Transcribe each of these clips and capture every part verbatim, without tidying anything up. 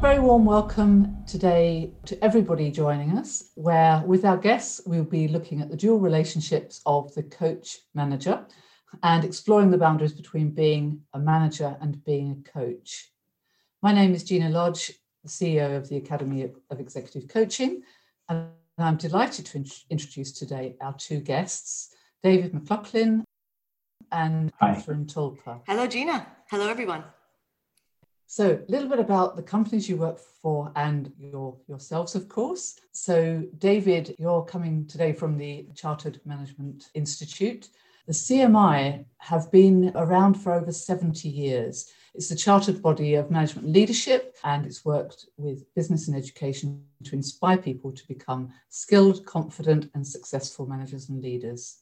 Very warm welcome today to everybody joining us, where with our guests we'll be looking at the dual relationships of the coach-manager and exploring the boundaries between being a manager and being a coach. My name is Gina Lodge, the C E O of the Academy of Executive Coaching, and I'm delighted to int- introduce today our two guests, David McLaughlin and Hi. Catherine Tulpa. Hello, Gina. Hello, everyone. So a little bit about the companies you work for and your, yourselves, of course. So David, you're coming today from the Chartered Management Institute. The C M I have been around for over seventy years. It's the chartered body of management leadership, and it's worked with business and education to inspire people to become skilled, confident, and successful managers and leaders.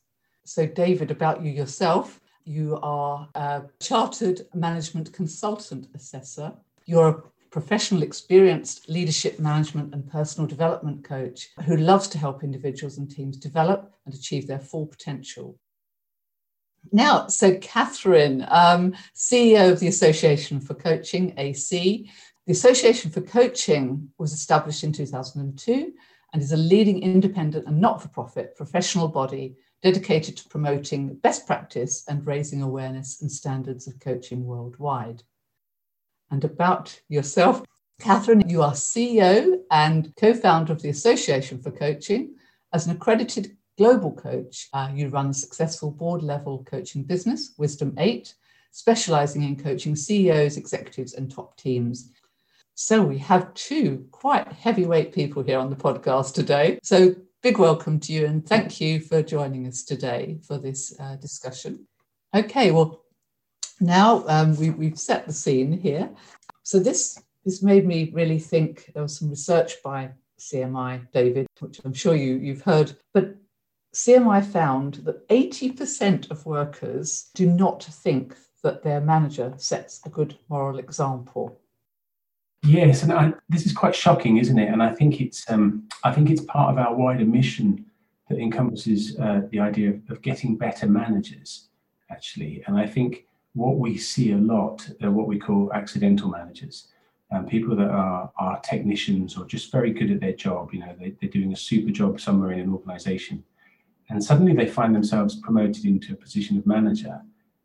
So David, about you yourself, you are a Chartered Management Consultant Assessor. You're a professional, experienced leadership management and personal development coach who loves to help individuals and teams develop and achieve their full potential. Now, so Catherine, um, C E O of the Association for Coaching, A C. The Association for Coaching was established in two thousand two and is a leading independent and not-for-profit professional body dedicated to promoting best practice and raising awareness and standards of coaching worldwide. And about yourself, Catherine, you are C E O and co-founder of the Association for Coaching. As an accredited global coach, uh, you run a successful board-level coaching business, Wisdom eight, specializing in coaching C E Os, executives, and top teams. So we have two quite heavyweight people here on the podcast today. So big welcome to you, and thank you for joining us today for this uh, discussion. Okay, well, now um, we, we've set the scene here. So this, this made me really think. There was some research by C M I, David, which I'm sure you, you've heard, but C M I found that eighty percent of workers do not think that their manager sets a good moral example. Yes, and I, this is quite shocking, isn't it? And I think it's um, I think it's part of our wider mission that encompasses uh, the idea of, of getting better managers, actually. And I think what we see a lot are what we call accidental managers, um, people that are, are technicians or just very good at their job. You know, they, they're doing a super job somewhere in an organisation, and suddenly they find themselves promoted into a position of manager,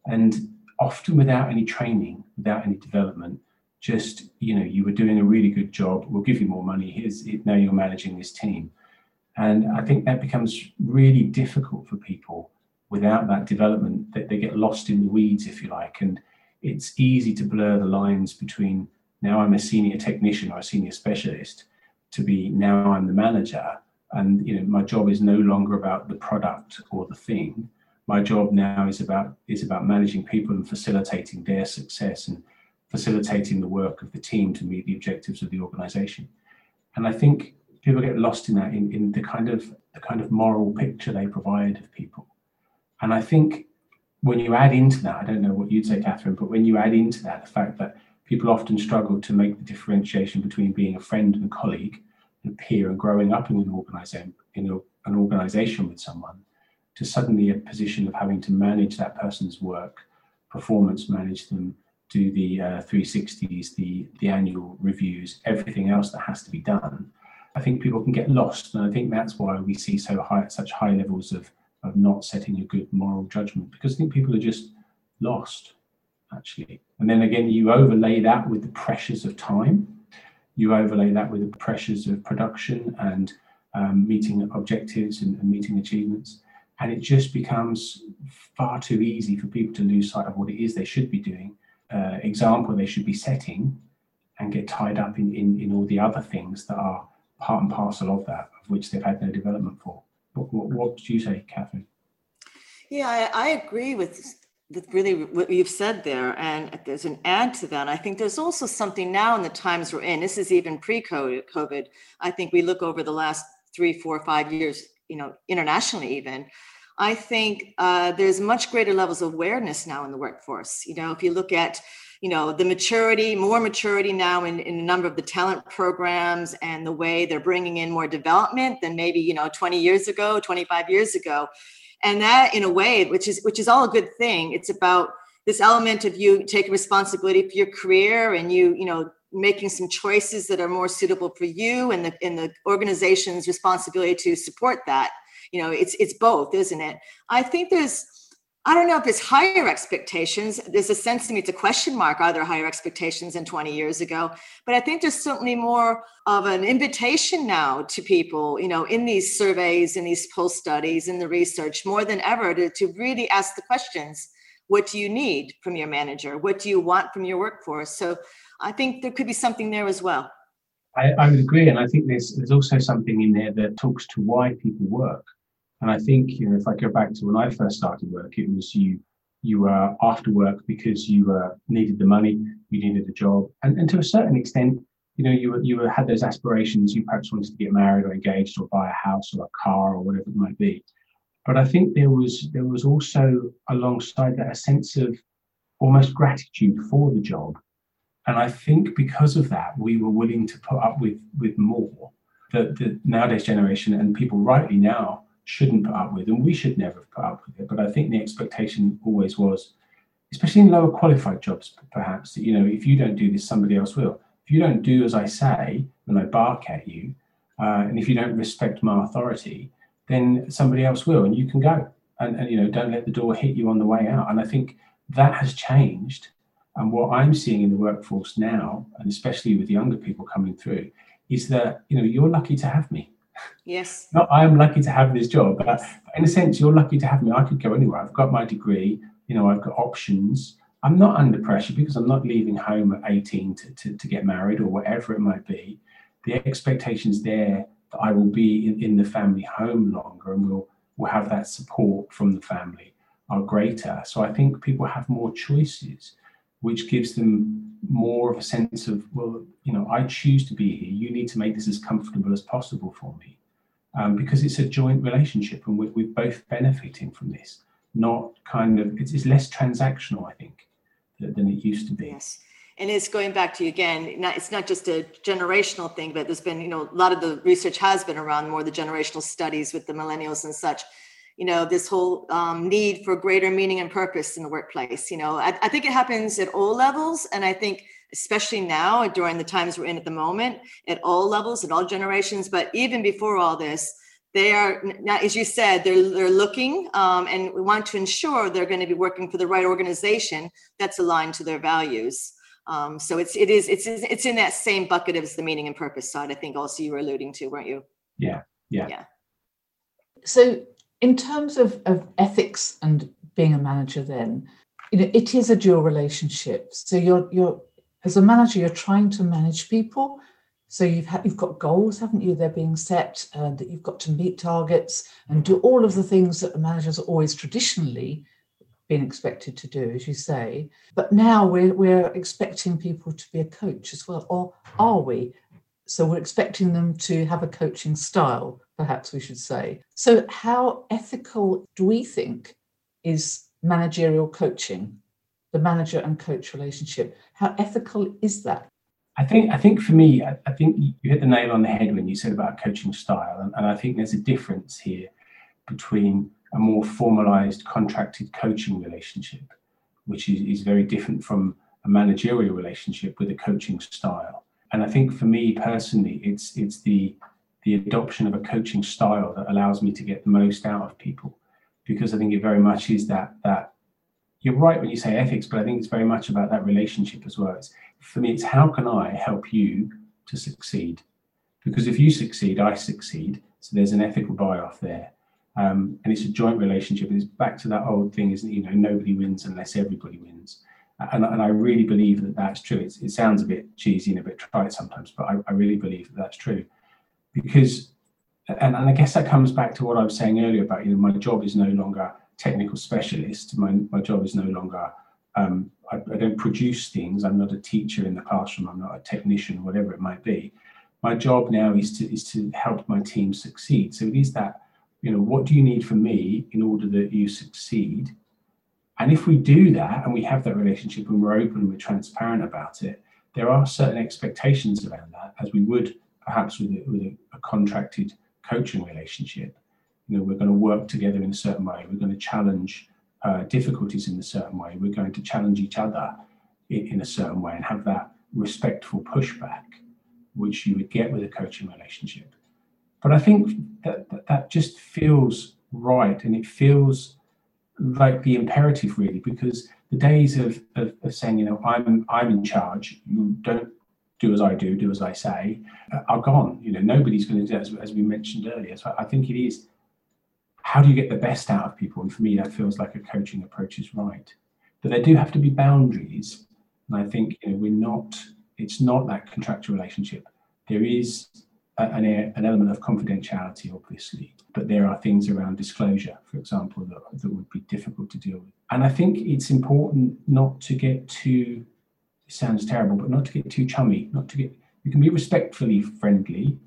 and often without any training, without any development. Just, you know, you were doing a really good job, we'll give you more money, here's it, now you're managing this team. And I think that becomes really difficult for people without that development, that they get lost in the weeds, if you like. And it's easy to blur the lines between now I'm a senior technician or a senior specialist to be now I'm the manager. And, you know, my job is no longer about the product or the thing. My job now is about is about managing people and facilitating their success and facilitating the work of the team to meet the objectives of the organisation. And I think people get lost in that, in, in the kind of the kind of moral picture they provide of people. And I think when you add into that, I don't know what you'd say, Catherine, but when you add into that the fact that people often struggle to make the differentiation between being a friend and colleague and peer and growing up in an organisation in a, an organisation with someone, to suddenly a position of having to manage that person's work, performance, manage them, do the uh, three sixties, the, the annual reviews, everything else that has to be done. I think people can get lost, and I think that's why we see so high, such high levels of, of not setting a good moral judgment, because I think people are just lost, actually. And then again, you overlay that with the pressures of time. You overlay that with the pressures of production and um, meeting objectives and, and meeting achievements. And it just becomes far too easy for people to lose sight of what it is they should be doing. Uh, example they should be setting, and get tied up in, in, in all the other things that are part and parcel of that, of which they've had no development for. What, what, what do you say, Catherine? Yeah, I, I agree with, with really what you've said there, and there's an add to that. I think there's also something now in the times we're in, this is even pre-COVID, I think we look over the last three, four, five years, you know, internationally even, I think uh, there's much greater levels of awareness now in the workforce. You know, if you look at, you know, the maturity, more maturity now in, in a number of the talent programs and the way they're bringing in more development than maybe, you know, twenty years ago, twenty-five years ago. And that in a way, which is, which is all a good thing. It's about this element of you taking responsibility for your career and you, you know, making some choices that are more suitable for you and the, and the organization's responsibility to support that. You know, it's, it's both, isn't it? I think there's, I don't know if it's higher expectations. There's a sense to me, it's a question mark. Are there higher expectations than twenty years ago? But I think there's certainly more of an invitation now to people, you know, in these surveys, in these poll studies, in the research, more than ever to, to really ask the questions. What do you need from your manager? What do you want from your workforce? So I think there could be something there as well. I, I would agree. And I think there's, there's also something in there that talks to why people work. And I think, you know, if I go back to when I first started work, it was you you were after work because you uh, needed the money, you needed a job. And, and to a certain extent, you know, you were, you were, had those aspirations. You perhaps wanted to get married or engaged or buy a house or a car or whatever it might be. But I think there was there was also alongside that a sense of almost gratitude for the job. And I think because of that, we were willing to put up with, with more that the nowadays generation and people rightly now shouldn't put up with, and we should never have put up with it. But I think the expectation always was, especially in lower qualified jobs, perhaps, that, you know, if you don't do this, somebody else will. If you don't do as I say, then I bark at you. Uh, and if you don't respect my authority, then somebody else will, and you can go. And, and, you know, don't let the door hit you on the way out. And I think that has changed. And what I'm seeing in the workforce now, and especially with younger people coming through, is that, you know, you're lucky to have me. Yes. Not I'm lucky to have this job, but in a sense, you're lucky to have me. I could go anywhere. I've got my degree. You know, I've got options. I'm not under pressure because I'm not leaving home at eighteen to, to, to get married or whatever it might be. The expectation's there that I will be in, in the family home longer and we'll, we'll have that support from the family are greater. So I think people have more choices, which gives them more of a sense of, well, you know, I choose to be here. You need to make this as comfortable as possible for me, um, because it's a joint relationship and we're, we're both benefiting from this, not kind of, it's, it's less transactional, I think, than, than it used to be. Yes. And it's going back to you again, not, it's not just a generational thing, but there's been, you know, a lot of the research has been around more the generational studies with the millennials and such. You know, this whole um, need for greater meaning and purpose in the workplace. You know, I, I think it happens at all levels. And I think especially now during the times we're in at the moment, at all levels, at all generations, but even before all this, they are, as you said, they're, they're looking um, and we want to ensure they're going to be working for the right organization that's aligned to their values. Um, so it's, it is, it's, it's in that same bucket as the meaning and purpose side, I think also you were alluding to, weren't you? Yeah. Yeah. Yeah. So, in terms of, of ethics and being a manager then, you know, it is a dual relationship. So you're you're as a manager, you're trying to manage people. So you've ha- you've got goals, haven't you? They're being set uh, that you've got to meet targets and do all of the things that managers are always traditionally been expected to do, as you say. But now we're, we're expecting people to be a coach as well, or are we? So we're expecting them to have a coaching style, perhaps we should say. So how ethical do we think is managerial coaching, the manager and coach relationship? How ethical is that? I think I think for me, I, I think you hit the nail on the head when you said about coaching style. And, and I think there's a difference here between a more formalized contracted coaching relationship, which is, is very different from a managerial relationship with a coaching style. And I think for me personally, it's it's the the adoption of a coaching style that allows me to get the most out of people, because I think it very much is that, that you're right when you say ethics, but I think it's very much about that relationship as well. It's, for me, it's how can I help you to succeed? Because if you succeed, I succeed. So there's an ethical buy-off there. Um, and it's a joint relationship. And it's back to that old thing, isn't it? You know, nobody wins unless everybody wins. And, and I really believe that that's true. It's, it sounds a bit cheesy and a bit trite sometimes, but I, I really believe that that's true. Because, and, and I guess that comes back to what I was saying earlier about, you know, my job is no longer technical specialist. My my job is no longer, um, I, I don't produce things. I'm not a teacher in the classroom. I'm not a technician, whatever it might be. My job now is to is to help my team succeed. So it is that, you know, what do you need from me in order that you succeed? And if we do that and we have that relationship and we're open and we're transparent about it, there are certain expectations around that, as we would perhaps with a, with a, a contracted coaching relationship. You know, we're going to work together in a certain way. We're going to challenge uh, difficulties in a certain way. We're going to challenge each other in, in a certain way and have that respectful pushback, which you would get with a coaching relationship. But I think that that, that just feels right, and it feels like the imperative, really, because the days of, of, of saying, you know, I'm I'm in charge, you don't do as I do, do as I say, uh, are gone. You know, nobody's going to do that, as, as we mentioned earlier. So I think it is, how do you get the best out of people? And for me, that feels like a coaching approach is right. But there do have to be boundaries. And I think, you know, we're not, it's not that contractual relationship. There is a, an, an element of confidentiality, obviously, but there are things around disclosure, for example, that, that would be difficult to deal with. And I think it's important not to get too, it sounds terrible, but not to get too chummy, not to get, you can be respectfully friendly,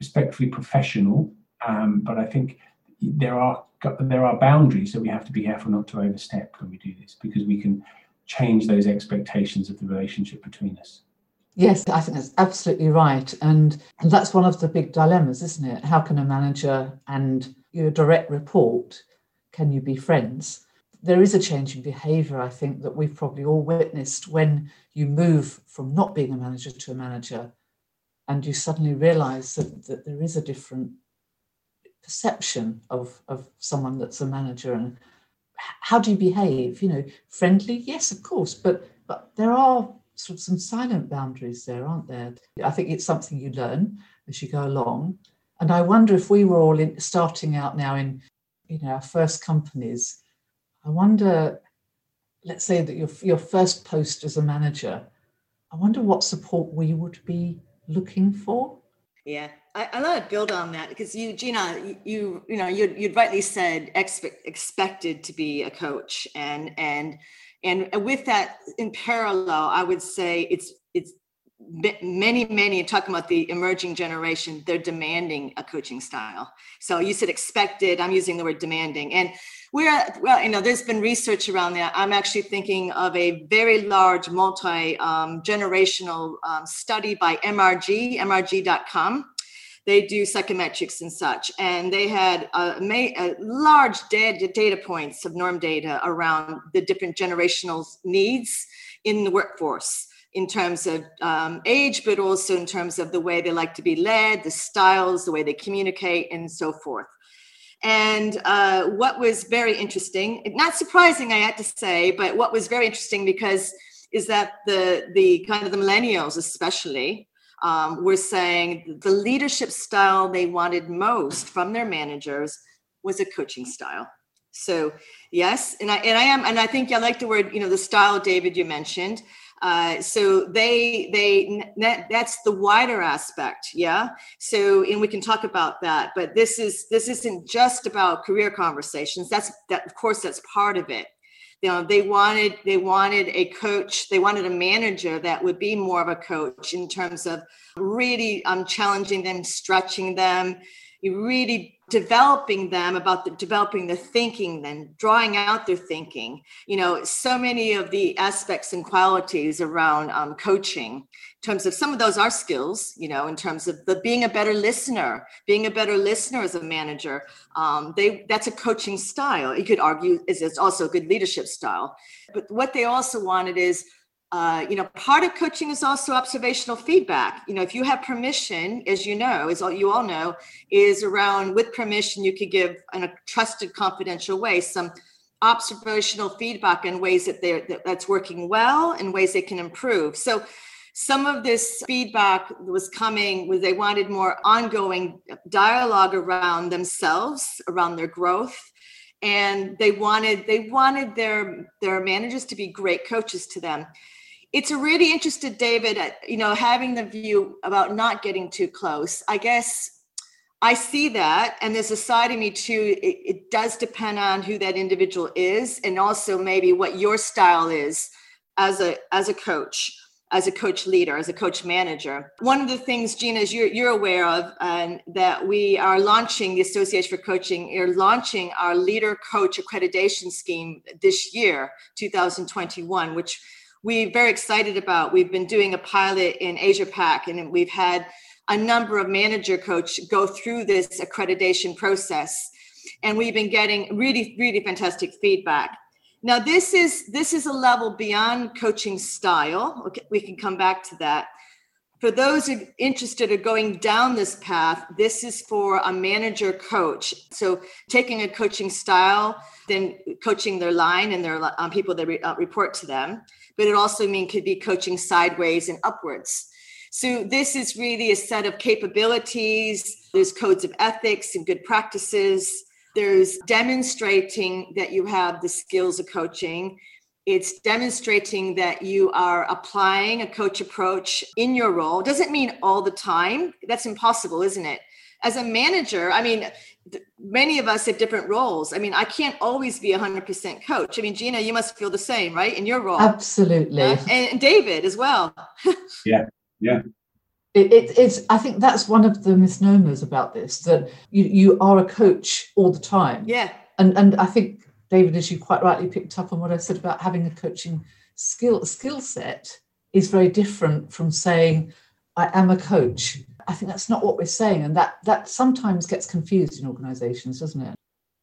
respectfully professional, um, but I think there are there are boundaries that we have to be careful not to overstep when we do this, because we can change those expectations of the relationship between us. Yes, I think that's absolutely right. And, and that's one of the big dilemmas, isn't it? How can a manager and your direct report, can you be friends? There is a change in behaviour, I think, that we've probably all witnessed when you move from not being a manager to a manager, and you suddenly realise that, that there is a different perception of, of someone that's a manager. And how do you behave? You know, friendly? Yes, of course. But but there are sort of some silent boundaries there, aren't there? I think it's something you learn as you go along. And I wonder if we were all in, starting out now in, you know, our first companies, I wonder, let's say that your, your first post as a manager, I wonder what support we would be looking for. Yeah, I, I love to build on that, because you, Gina, you you know, you'd, you'd rightly said expect, expected to be a coach, and and and with that in parallel, I would say it's it's many many talking about the emerging generation, they're demanding a coaching style. So you said expected. I'm using the word demanding, and we're well, you know, there's been research around that. I'm actually thinking of a very large multi um, generational um, study by M R G, M R G dot com. They do psychometrics and such, and they had a, a large data, data points of norm data around the different generational needs in the workforce, in terms of um, age, but also in terms of the way they like to be led, the styles, the way they communicate, and so forth. And uh, what was very interesting, not surprising, I had to say, but what was very interesting because is that the the kind of the millennials especially um, were saying the leadership style they wanted most from their managers was a coaching style. So yes, and I and I am and I think I like the word, you know, the style, David, you mentioned. Uh, so they, they, that, that's the wider aspect. Yeah. So, and we can talk about that, but this is, this isn't just about career conversations. That's that, of course, that's part of it. You know, they wanted, they wanted a coach, they wanted a manager that would be more of a coach in terms of really um, challenging them, stretching them, really developing them about the developing the thinking, then drawing out their thinking, you know, so many of the aspects and qualities around um, coaching in terms of some of those are skills, you know, in terms of the being a better listener, being a better listener as a manager. Um, they that's a coaching style. You could argue is it's also a good leadership style. But what they also wanted is Uh, you know, part of coaching is also observational feedback. You know, if you have permission, as you know, as all, you all know, is around with permission, you could give in a trusted, confidential way some observational feedback in ways that they that, that's working well and ways they can improve. So some of this feedback was coming was they wanted more ongoing dialogue around themselves, around their growth. And they wanted they wanted their their managers to be great coaches to them. It's a really interested, David, you know, having the view about not getting too close. I guess I see that, and there's a side of me too. It, it does depend on who that individual is, and also maybe what your style is as a as a coach, as a coach leader, as a coach manager. One of the things, Gina, as you're, you're aware of, and um, that we are launching, the Association for Coaching, you're launching our Leader Coach Accreditation Scheme this year, two thousand twenty-one, which we're very excited about. We've been doing a pilot in Asia Pac, and we've had a number of manager coach go through this accreditation process. And we've been getting really, really fantastic feedback. Now, this is this is a level beyond coaching style. Okay, we can come back to that. For those who are interested in going down this path, this is for a manager coach. So taking a coaching style, then coaching their line and their um, people that re, uh, report to them. But it also mean could be coaching sideways and upwards. So this is really a set of capabilities. There's codes of ethics and good practices. There's demonstrating that you have the skills of coaching. It's demonstrating that you are applying a coach approach in your role. Doesn't mean all the time. That's impossible, isn't it? As a manager, I mean, many of us have different roles. I mean, I can't always be one hundred percent coach. I mean, Gina, you must feel the same, right? In your role. Absolutely. Yeah? And David as well. Yeah, yeah. It, it, it's. I think that's one of the misnomers about this, that you, you are a coach all the time. Yeah. And and I think, David, as you quite rightly picked up on what I said about having a coaching skill skill set is very different from saying, I am a coach. I think that's not what we're saying. And that that sometimes gets confused in organisations, doesn't it?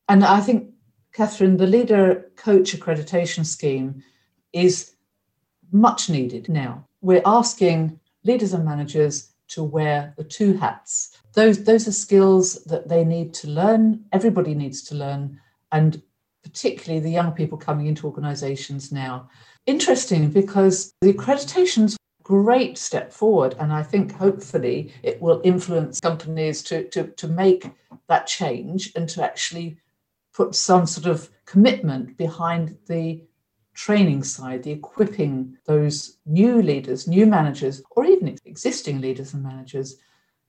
And I think, Catherine, the Leader Coach Accreditation Scheme is much needed now. We're asking leaders and managers to wear the two hats. Those, those are skills that they need to learn, everybody needs to learn, and particularly the young people coming into organisations now. Interesting, because the accreditation's a great step forward, and I think hopefully it will influence companies to, to, to make that change and to actually put some sort of commitment behind the training side, the equipping those new leaders, new managers, or even existing leaders and managers,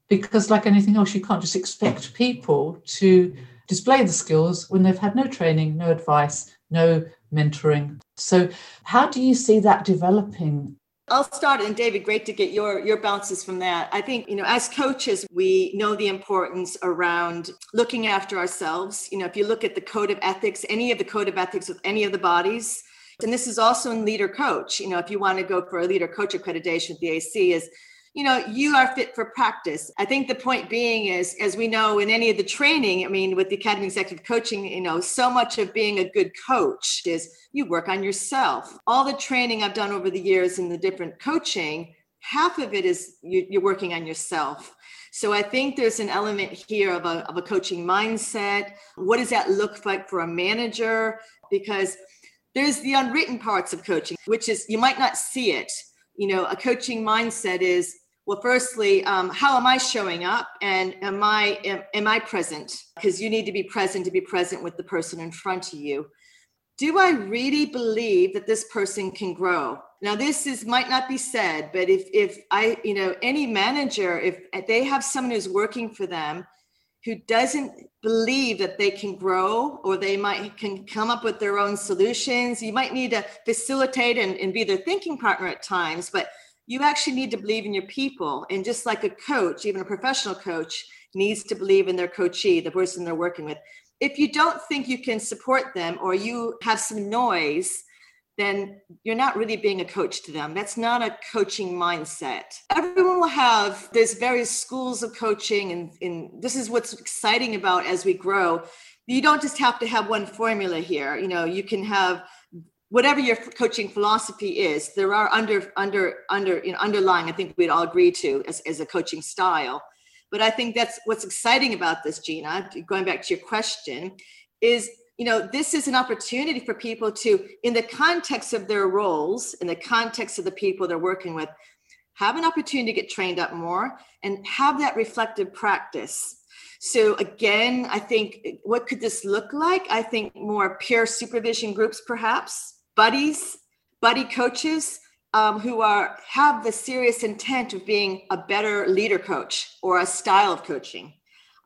because like anything else, you can't just expect people to display the skills when they've had no training, no advice, no mentoring. So how do you see that developing? I'll start, and David, great to get your, your bounces from that. I think, you know, as coaches, we know the importance around looking after ourselves. You know, if you look at the code of ethics, any of the code of ethics with any of the bodies, and this is also in leader coach, you know, if you want to go for a leader coach accreditation, the A C is, you know, you are fit for practice. I think the point being is, as we know in any of the training, I mean, with the Academy of Executive Coaching, you know, so much of being a good coach is you work on yourself. All the training I've done over the years in the different coaching, half of it is you, you're working on yourself. So I think there's an element here of a, of a coaching mindset. What does that look like for a manager? Because there's the unwritten parts of coaching, which is you might not see it. You know, a coaching mindset is, well, firstly, um, how am I showing up, and am I am, am I present? Because you need to be present to be present with the person in front of you. Do I really believe that this person can grow? Now, this is might not be said, but if if I, you know, any manager, if they have someone who's working for them who doesn't believe that they can grow, or they might can come up with their own solutions. You might need to facilitate and, and be their thinking partner at times, but you actually need to believe in your people. And just like a coach, even a professional coach needs to believe in their coachee, the person they're working with. If you don't think you can support them, or you have some noise, then you're not really being a coach to them. That's not a coaching mindset. Everyone will have, there's various schools of coaching, and, and this is what's exciting about as we grow. You don't just have to have one formula here. You know, you can have whatever your coaching philosophy is. There are under, under, under, you know, underlying, I think we'd all agree to as, as a coaching style. But I think that's what's exciting about this, Gina, going back to your question, is, you know, this is an opportunity for people to, in the context of their roles, in the context of the people they're working with, have an opportunity to get trained up more and have that reflective practice. So again, I think, what could this look like? I think more peer supervision groups, perhaps, buddies, buddy coaches, um, who are have the serious intent of being a better leader coach or a style of coaching.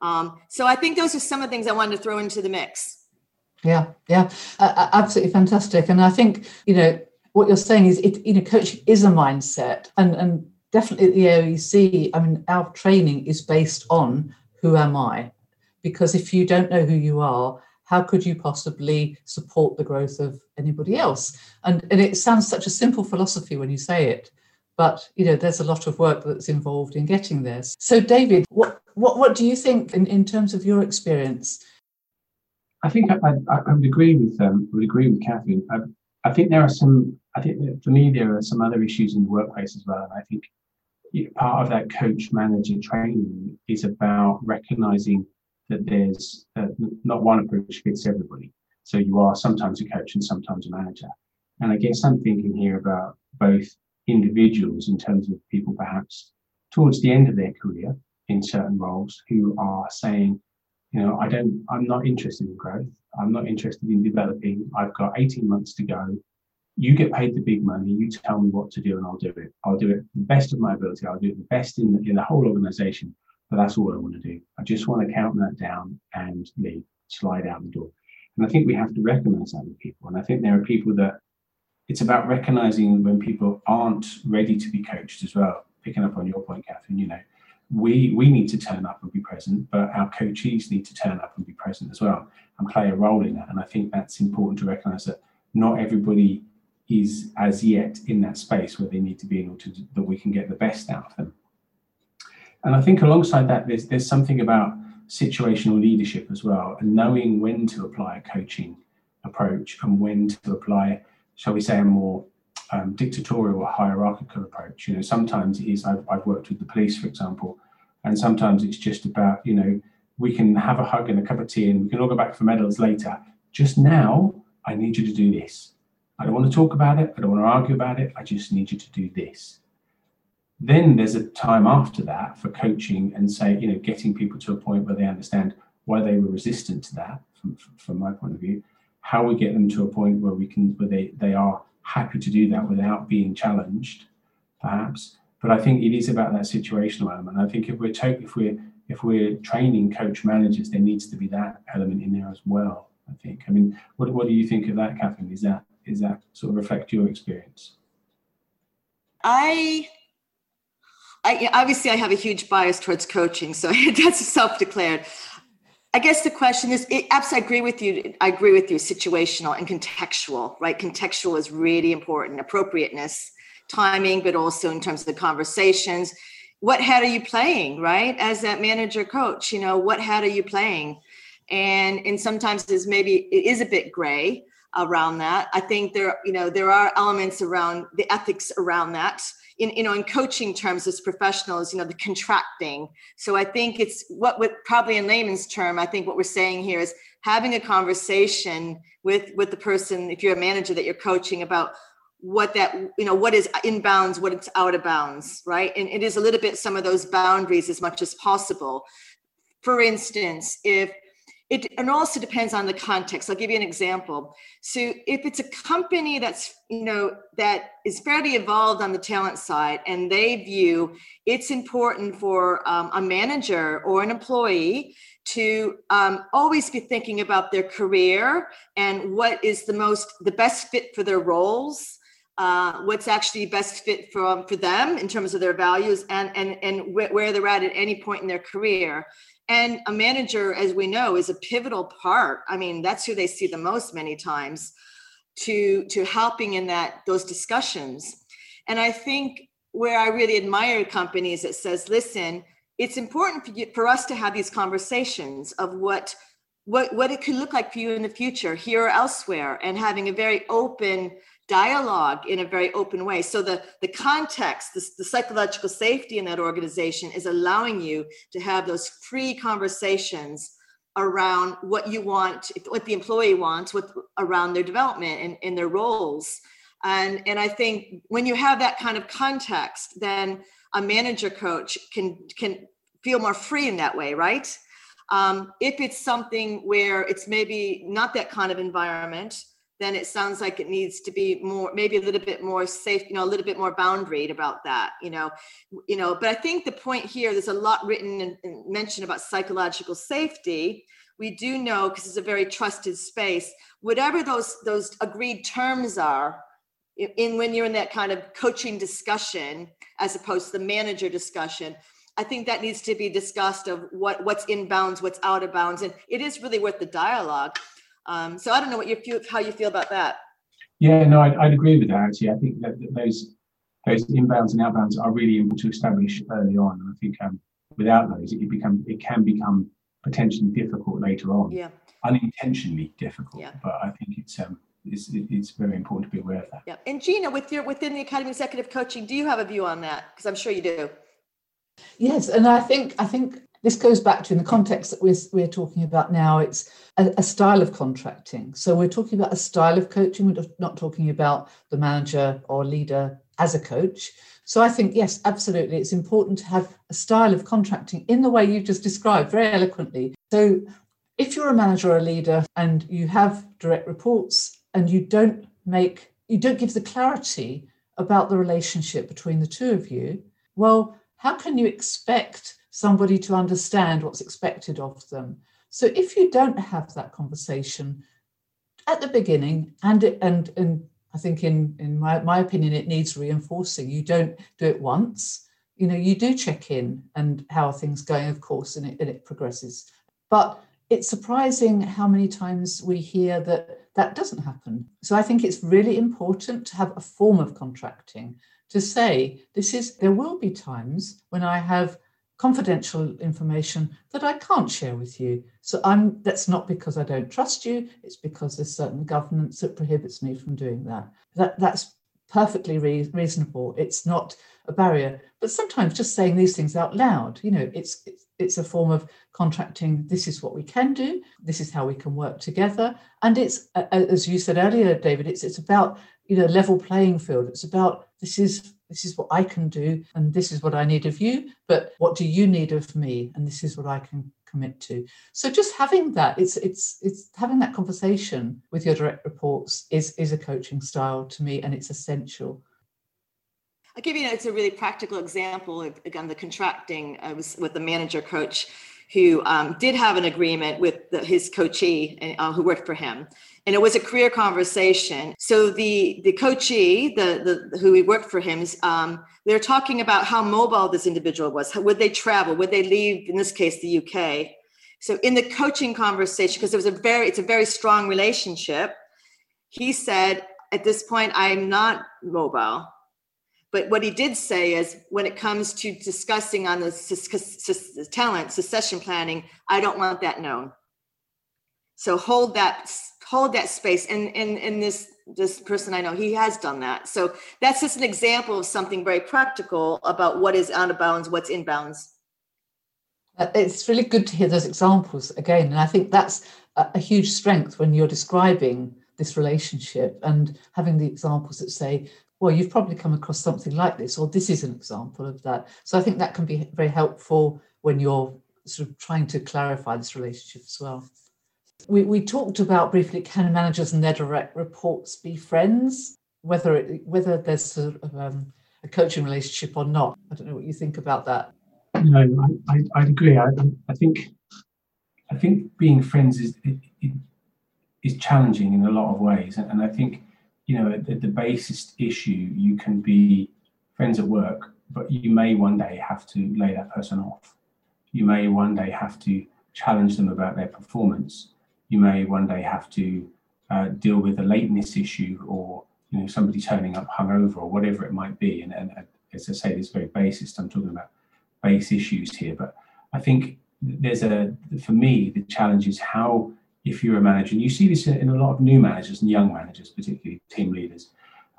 Um, so I think those are some of the things I wanted to throw into the mix. Yeah, yeah, uh, absolutely fantastic. And I think, you know, what you're saying is, it, you know, coaching is a mindset, and, and definitely at the A O E C, I mean, our training is based on who am I? Because if you don't know who you are, how could you possibly support the growth of anybody else? And, and it sounds such a simple philosophy when you say it, but, you know, there's a lot of work that's involved in getting there. So, David, what, what, what do you think in, in terms of your experience? I think I, I, I would agree with um, would agree with Catherine. I, I think there are some. I think that for me there are some other issues in the workplace as well. And I think part of that coach manager training is about recognizing that there's uh, not one approach fits everybody. So you are sometimes a coach and sometimes a manager. And I guess I'm thinking here about both individuals in terms of people perhaps towards the end of their career in certain roles who are saying, you know, I don't, I'm not interested in growth. I'm not interested in developing. I've got eighteen months to go. You get paid the big money. You tell me what to do and I'll do it. I'll do it the best of my ability. I'll do it the best in the, in the whole organization. But that's all I want to do. I just want to count that down and leave, slide out the door. And I think we have to recognize that with people. And I think there are people that it's about recognizing when people aren't ready to be coached as well. Picking up on your point, Catherine, you know, we we need to turn up and be present, but our coachees need to turn up and be present as well and play a role in that. And I think that's important to recognize that not everybody is as yet in that space where they need to be in order to, that we can get the best out of them. And I think alongside that, there's there's something about situational leadership as well, and knowing when to apply a coaching approach and when to apply, shall we say, a more um, dictatorial or hierarchical approach. You know, sometimes it is, I've, I've worked with the police, for example, and sometimes it's just about, you know, we can have a hug and a cup of tea and we can all go back for medals later. Just now, I need you to do this. I don't want to talk about it. I don't want to argue about it. I just need you to do this. Then there's a time after that for coaching and say, you know, getting people to a point where they understand why they were resistant to that, from, from my point of view, how we get them to a point where we can, where they, they are happy to do that without being challenged, perhaps. But I think it is about that situational element. I think if we're to, if we're if we're training coach managers, there needs to be that element in there as well, I think. I mean, what what do you think of that, Catherine? Is that is that sort of reflect your experience? I. I, obviously, I have a huge bias towards coaching, so that's self-declared. I guess the question is, it, absolutely, I agree with you. I agree with you, situational and contextual, right? Contextual is really important, appropriateness, timing, but also in terms of the conversations. What hat are you playing, right? As that manager coach, you know, what hat are you playing? And and sometimes there's maybe it is a bit gray around that. I think there, you know, there are elements around the ethics around that. In, you know, in coaching terms as professionals, you know, the contracting. So I think it's what would probably in layman's term, I think what we're saying here is having a conversation with, with the person, if you're a manager that you're coaching, about what that, you know, what is in bounds, what it's out of bounds, right? And it is a little bit some of those boundaries as much as possible. For instance, if it, and also depends on the context. I'll give you an example. So if it's a company that's, you know, that is fairly evolved on the talent side and they view it's important for um, a manager or an employee to um, always be thinking about their career and what is the most, the best fit for their roles, uh, what's actually best fit for, um, for them in terms of their values and, and, and where they're at at any point in their career. And a manager, as we know, is a pivotal part. I mean, that's who they see the most many times to, to helping in that those discussions. And I think where I really admire companies that says, listen, it's important for, you, for us to have these conversations of what, what, what it could look like for you in the future, here or elsewhere, and having a very open dialogue in a very open way. So the, the context, the, the psychological safety in that organization is allowing you to have those free conversations around what you want, what the employee wants, what around their development and in their roles. And, and I think when you have that kind of context, then a manager coach can, can feel more free in that way, right? Um, if it's something where it's maybe not that kind of environment, then it sounds like it needs to be more, maybe a little bit more safe, you know, a little bit more boundaried about that, you know, you know, but I think the point here, there's a lot written and, and mentioned about psychological safety. We do know, because it's a very trusted space, whatever those, those agreed terms are in, in when you're in that kind of coaching discussion, as opposed to the manager discussion, I think that needs to be discussed of what, what's in bounds, what's out of bounds. And it is really worth the dialogue. Um, so I don't know what you feel, how you feel about that. Yeah, no, I'd, I'd agree with that. Actually, I think that, that those those inbounds and outbounds are really important to establish early on. I think um, without those, it can become it can become potentially difficult later on, yeah. unintentionally difficult. Yeah. But I think it's um, it's it's very important to be aware of that. Yeah. And Gina, with your within the Academy of Executive Coaching, do you have a view on that? Because I'm sure you do. Yes, and I think I think this goes back to, in the context that we're we're talking about now, it's a, a style of contracting. So we're talking about a style of coaching. We're not talking about the manager or leader as a coach. So I think, yes, absolutely, it's important to have a style of contracting in the way you just described very eloquently. So if you're a manager or a leader and you have direct reports and you don't make, you don't give the clarity about the relationship between the two of you, well, how can you expect somebody to understand what's expected of them? So if you don't have that conversation at the beginning, and and and I think in, in my, my opinion, it needs reinforcing. You don't do it once. You know, you do check in and how are things going, of course, and it, and it progresses. But it's surprising how many times we hear that that doesn't happen. So I think it's really important to have a form of contracting to say, this is, there will be times when I have confidential information that I can't share with you. So I'm, that's not because I don't trust you, it's because there's certain governance that prohibits me from doing that. That that's perfectly re- reasonable. It's not a barrier. But sometimes just saying these things out loud, you know, it's, it's it's a form of contracting. This is what we can do. This is how we can work together. And it's, as you said earlier, David, it's it's about, you know, level playing field. It's about this is This is what I can do, and this is what I need of you, but what do you need of me? And this is what I can commit to. So just having that, it's it's it's having that conversation with your direct reports is, is a coaching style to me, and it's essential. I'll give you, it's a really practical example of, again, the contracting. I was with a manager coach who um, did have an agreement with the, his coachee uh, who worked for him. And it was a career conversation. So the, the coachee, the, the, who he worked for him, um, they were talking about how mobile this individual was. How, would they travel? Would they leave, in this case, the U K? So in the coaching conversation, because it was a very, it's a very strong relationship, he said, at this point, I'm not mobile. But what he did say is, when it comes to discussing on the su- su- talent succession planning, I don't want that known. So hold that, hold that space. And and and this this person I know, he has done that. So that's just an example of something very practical about what is out of bounds, what's in bounds. It's really good to hear those examples again, and I think that's a huge strength when you're describing this relationship and having the examples that say, well, you've probably come across something like this, or this is an example of that. So I think that can be very helpful when you're sort of trying to clarify this relationship as well. We we talked about briefly, can managers and their direct reports be friends, whether it, whether there's sort of um, a coaching relationship or not? I don't know what you think about that. No, I I, I agree. I I think I think being friends is it, it, is challenging in a lot of ways, and, and I think, you know, at the, the basest issue, you can be friends at work, but you may one day have to lay that person off. You may one day have to challenge them about their performance. You may one day have to uh, deal with a lateness issue, or, you know, somebody turning up hungover or whatever it might be. And, and, and as I say, this very basist, I'm talking about base issues here. But I think there's a, for me, the challenge is how, if you're a manager, and you see this in a lot of new managers and young managers, particularly team leaders,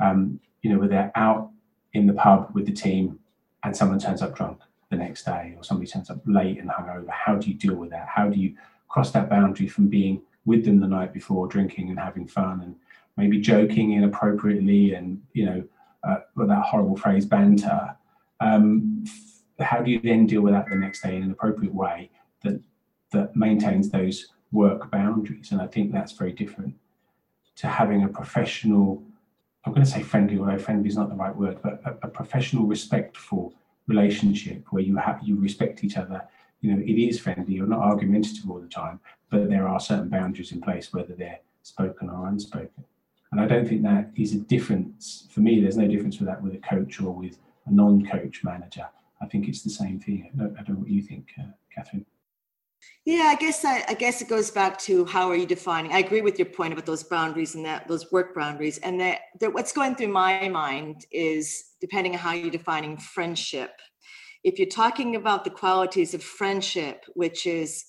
um, you know, where they're out in the pub with the team and someone turns up drunk the next day, or somebody turns up late and hungover. How do you deal with that? How do you cross that boundary from being with them the night before, drinking and having fun and maybe joking inappropriately and, you know, uh, with that horrible phrase, banter? Um, how do you then deal with that the next day in an appropriate way that that maintains those work boundaries? And I think that's very different to having a professional, I'm going to say friendly, although friendly is not the right word, but a, a professional, respectful relationship where you have you respect each other. You know, it is friendly, you're not argumentative all the time, but there are certain boundaries in place, whether they're spoken or unspoken. And I don't think that is a difference. For me, there's no difference with that with a coach or with a non-coach manager. I think it's the same thing. I don't, I don't know what you think, uh, Catherine. Yeah, I guess I, I guess it goes back to how are you defining? I agree with your point about those boundaries and that those work boundaries, and that, that what's going through my mind is depending on how you're defining friendship. If you're talking about the qualities of friendship, which is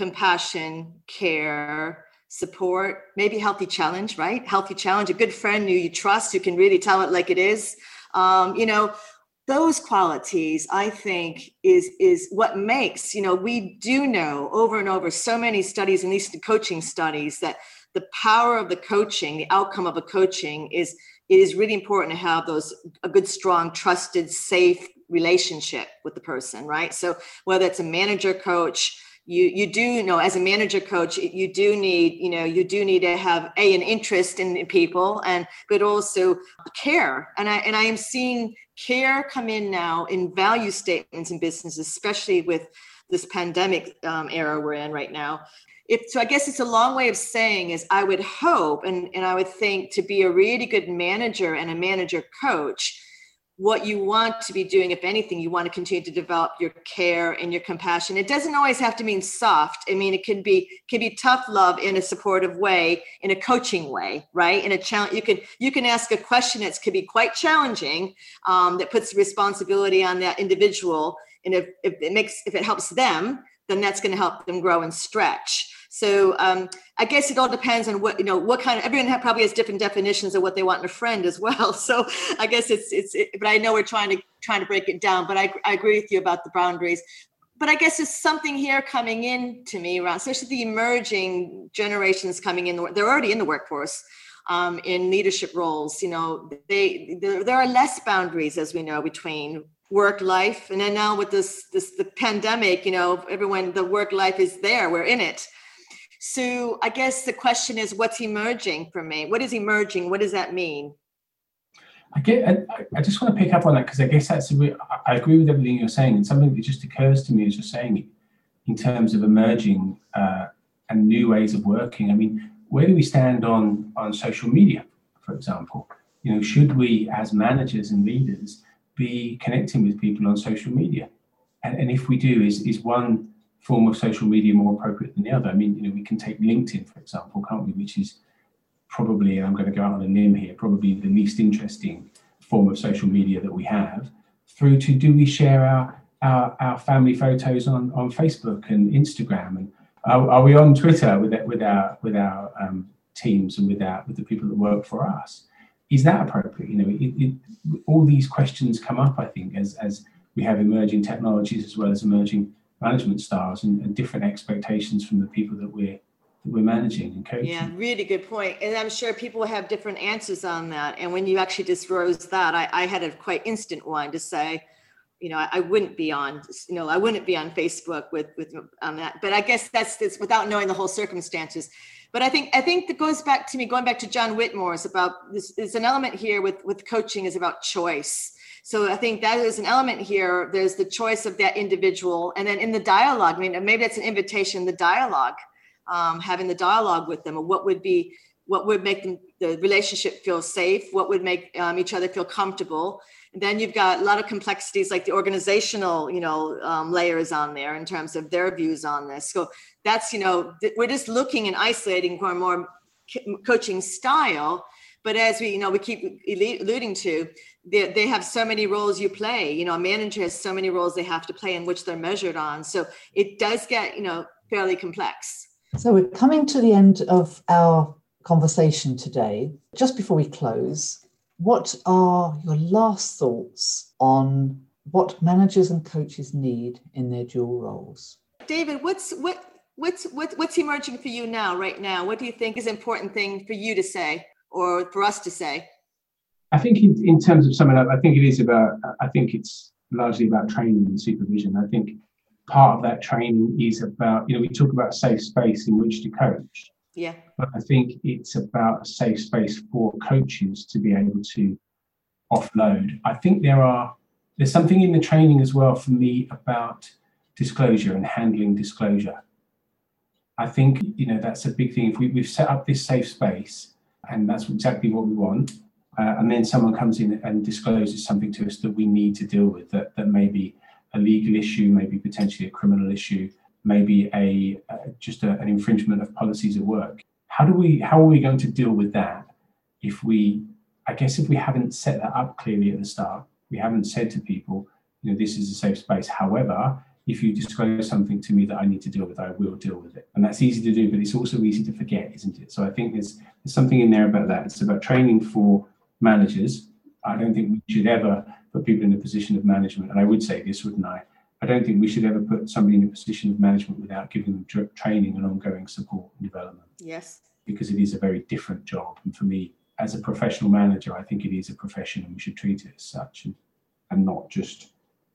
compassion, care, support, maybe healthy challenge, right? Healthy challenge, a good friend who you trust, who can really tell it like it is. Um, you know, those qualities, I think, is is what makes, you know, we do know over and over, so many studies, and these coaching studies, that the power of the coaching, the outcome of a coaching is, it is really important to have those, a good, strong, trusted, safe relationship with the person, right? So whether it's a manager coach, you you do you know, as a manager coach, you do need, you know, you do need to have a, an interest in people, and, but also care. And I, and I am seeing care come in now in value statements in business, especially with this pandemic um, era we're in right now. If, so I guess it's a long way of saying is I would hope, and, and I would think, to be a really good manager and a manager coach, what you want to be doing, if anything, you want to continue to develop your care and your compassion. It doesn't always have to mean soft. I mean, it could be could be tough love in a supportive way, in a coaching way, right? In a challenge, you can you can ask a question that could be quite challenging, um, that puts responsibility on that individual, and if, if it makes if it helps them, then that's going to help them grow and stretch. So um, I guess it all depends on what, you know, what kind of, everyone probably has different definitions of what they want in a friend as well. So I guess it's, it's, it, but I know we're trying to, trying to break it down, but I, I agree with you about the boundaries. But I guess there's something here coming in to me around, especially the emerging generations coming in, they're already in the workforce, um, in leadership roles, you know, they, there, there are less boundaries, as we know, between work life. And then now with this, this, the pandemic, you know, everyone, the work life is there, we're in it. So I guess the question is, what's emerging for me? What is emerging? What does that mean? I get. I, I just want to pick up on that, because I guess that's. A, I agree with everything you're saying, and something that just occurs to me as you're saying it, in terms of emerging uh, and new ways of working. I mean, where do we stand on on social media, for example? You know, should we, as managers and leaders, be connecting with people on social media? And, and if we do, is is one form of social media more appropriate than the other? I mean, you know, we can take LinkedIn, for example, can't we? Which is probably, and I'm going to go out on a limb here, probably the least interesting form of social media that we have, through to, do we share our our, our family photos on, on Facebook and Instagram? And are, are we on Twitter with with our with our um, teams and with our with the people that work for us? Is that appropriate? You know, it, it, all these questions come up, I think, as as we have emerging technologies as well as emerging management styles and, and different expectations from the people that we're that we're managing and coaching. Yeah, really good point. And I'm sure people have different answers on that. And when you actually just rose that, I, I had a quite instant one to say, you know, I, I wouldn't be on, you know, I wouldn't be on Facebook with with on that. But I guess that's it's without knowing the whole circumstances. But I think I think that goes back to me going back to John Whitmore's about this. There's an element here with with coaching is about choice. So I think that is an element here. There's the choice of that individual. And then in the dialogue, I mean, maybe that's an invitation, the dialogue, um, having the dialogue with them, or what would be, what would make them, the relationship feel safe, what would make um, each other feel comfortable. And then you've got a lot of complexities, like the organizational, you know, um, layers on there in terms of their views on this. So that's, you know, th- we're just looking and isolating more and more coaching style. But as we, you know, we keep alluding to, they, they have so many roles you play. You know, a manager has so many roles they have to play in which they're measured on. So it does get, you know, fairly complex. So we're coming to the end of our conversation today. Just before we close, what are your last thoughts on what managers and coaches need in their dual roles? David, what's what what's what, what's emerging for you now, right now? What do you think is an important thing for you to say? Or for us to say? I think in, in terms of summing up, I think it is about, I think it's largely about training and supervision. I think part of that training is about, you know, we talk about a safe space in which to coach. Yeah. But I think it's about a safe space for coaches to be able to offload. I think there are, there's something in the training as well for me about disclosure and handling disclosure. I think, you know, that's a big thing. If we, we've set up this safe space, and that's exactly what we want. Uh, and then someone comes in and discloses something to us that we need to deal with, that, that may be a legal issue, maybe potentially a criminal issue, maybe a uh, just a, an infringement of policies at work. How do we? How are we going to deal with that if we, I guess if we haven't set that up clearly at the start, we haven't said to people, you know, this is a safe space. However, if you disclose something to me that I need to deal with, I will deal with it. And that's easy to do, but it's also easy to forget, isn't it? So I think there's, there's something in there about that. It's about training for managers. I don't think we should ever put people in a position of management, and I would say this, wouldn't I? I don't think we should ever put somebody in a position of management without giving them training and ongoing support and development. Yes. Because it is a very different job. And for me, as a professional manager, I think it is a profession and we should treat it as such and, and not just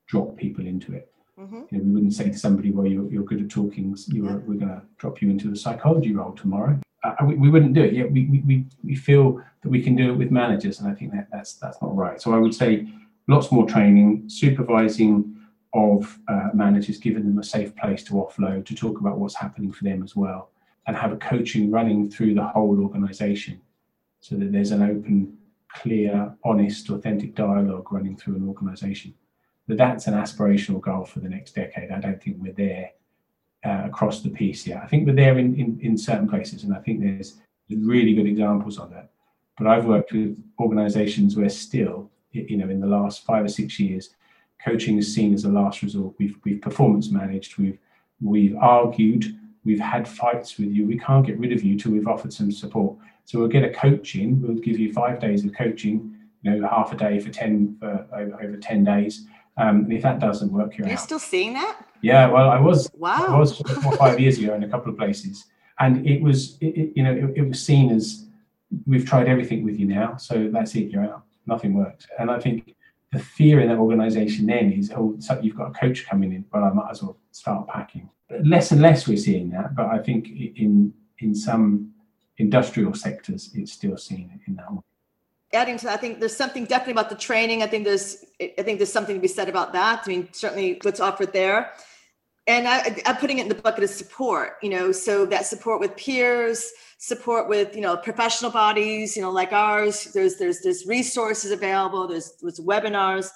drop people into it. Mm-hmm. You know, we wouldn't say to somebody, well, you're, you're good at talking, you're, yeah. we're going to drop you into a psychology role tomorrow. Uh, we, we wouldn't do it. Yeah, we, we, we feel that we can do it with managers, and I think that that's, that's not right. So I would say lots more training, supervising of uh, managers, giving them a safe place to offload, to talk about what's happening for them as well, and have a coaching running through the whole organisation so that there's an open, clear, honest, authentic dialogue running through an organisation. But that's an aspirational goal for the next decade. I don't think we're there uh, across the piece yet. I think we're there in, in, in certain places, and I think there's really good examples of that. But I've worked with organisations where still, you know, in the last five or six years, coaching is seen as a last resort. We've, we've performance managed, we've, we've argued, we've had fights with you, we can't get rid of you till we've offered some support. So we'll get a coach in, we'll give you five days of coaching, you know, half a day for ten, uh, over, over ten days. Um, and if that doesn't work, you're You're out. Still seeing that? Yeah, well, I was. Wow. I was four or five years ago in a couple of places. And it was, it, it, you know, it, it was seen as, we've tried everything with you now, so that's it, you're out. Nothing works. And I think the fear in that organisation then is, oh, so you've got a coach coming in, well, I might as well start packing. Less and less we're seeing that, but I think in in some industrial sectors, it's still seen in that one. Adding to that, I think there's something definitely about the training. I think there's I think there's something to be said about that. I mean, certainly what's offered there. And I, I'm putting it in the bucket of support, you know, so that support with peers, support with, you know, professional bodies, you know, like ours, there's, there's, there's resources available, there's, there's webinars.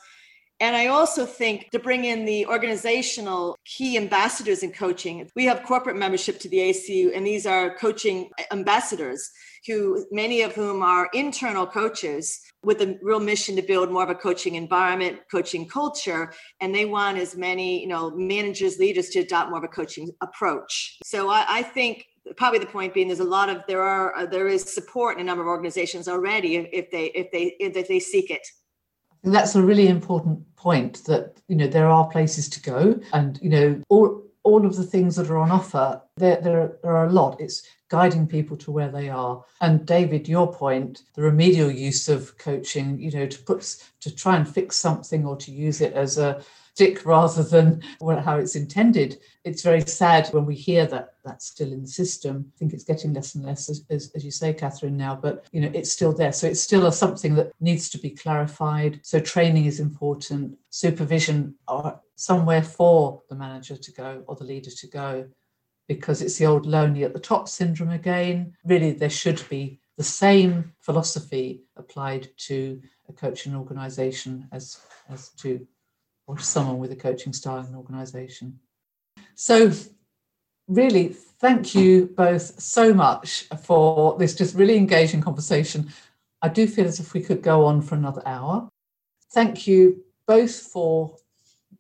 And I also think to bring in the organizational key ambassadors in coaching, we have corporate membership to the A C U, and these are coaching ambassadors who, many of whom are internal coaches with a real mission to build more of a coaching environment, coaching culture, and they want as many, you know, managers, leaders to adopt more of a coaching approach. So I, I think probably the point being, there's a lot of there are uh, there is support in a number of organizations already if they if they if they seek it. And that's a really important point, that, you know, there are places to go, and, you know, all all of the things that are on offer, there there are a lot. It's guiding people to where they are. And David, your point, the remedial use of coaching, you know, to put to try and fix something or to use it as a stick rather than how it's intended. It's very sad when we hear that that's still in the system. I think it's getting less and less, as, as, as you say, Catherine, now, but, you know, it's still there. So it's still a, something that needs to be clarified. So training is important, supervision, or somewhere for the manager to go or the leader to go, because it's the old lonely at the top syndrome again. Really, there should be the same philosophy applied to a coaching organisation as, as to or someone with a coaching style in an organisation. So really, thank you both so much for this just really engaging conversation. I do feel as if we could go on for another hour. Thank you both for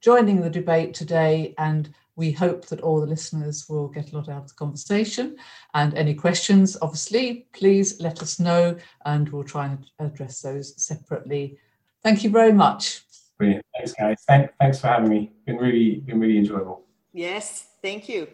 joining the debate today, and we hope that all the listeners will get a lot out of the conversation. And any questions, obviously, please let us know, and we'll try and address those separately. Thank you very much. Brilliant. Thanks, guys. Thank, thanks for having me. Been really, been really enjoyable. Yes, thank you.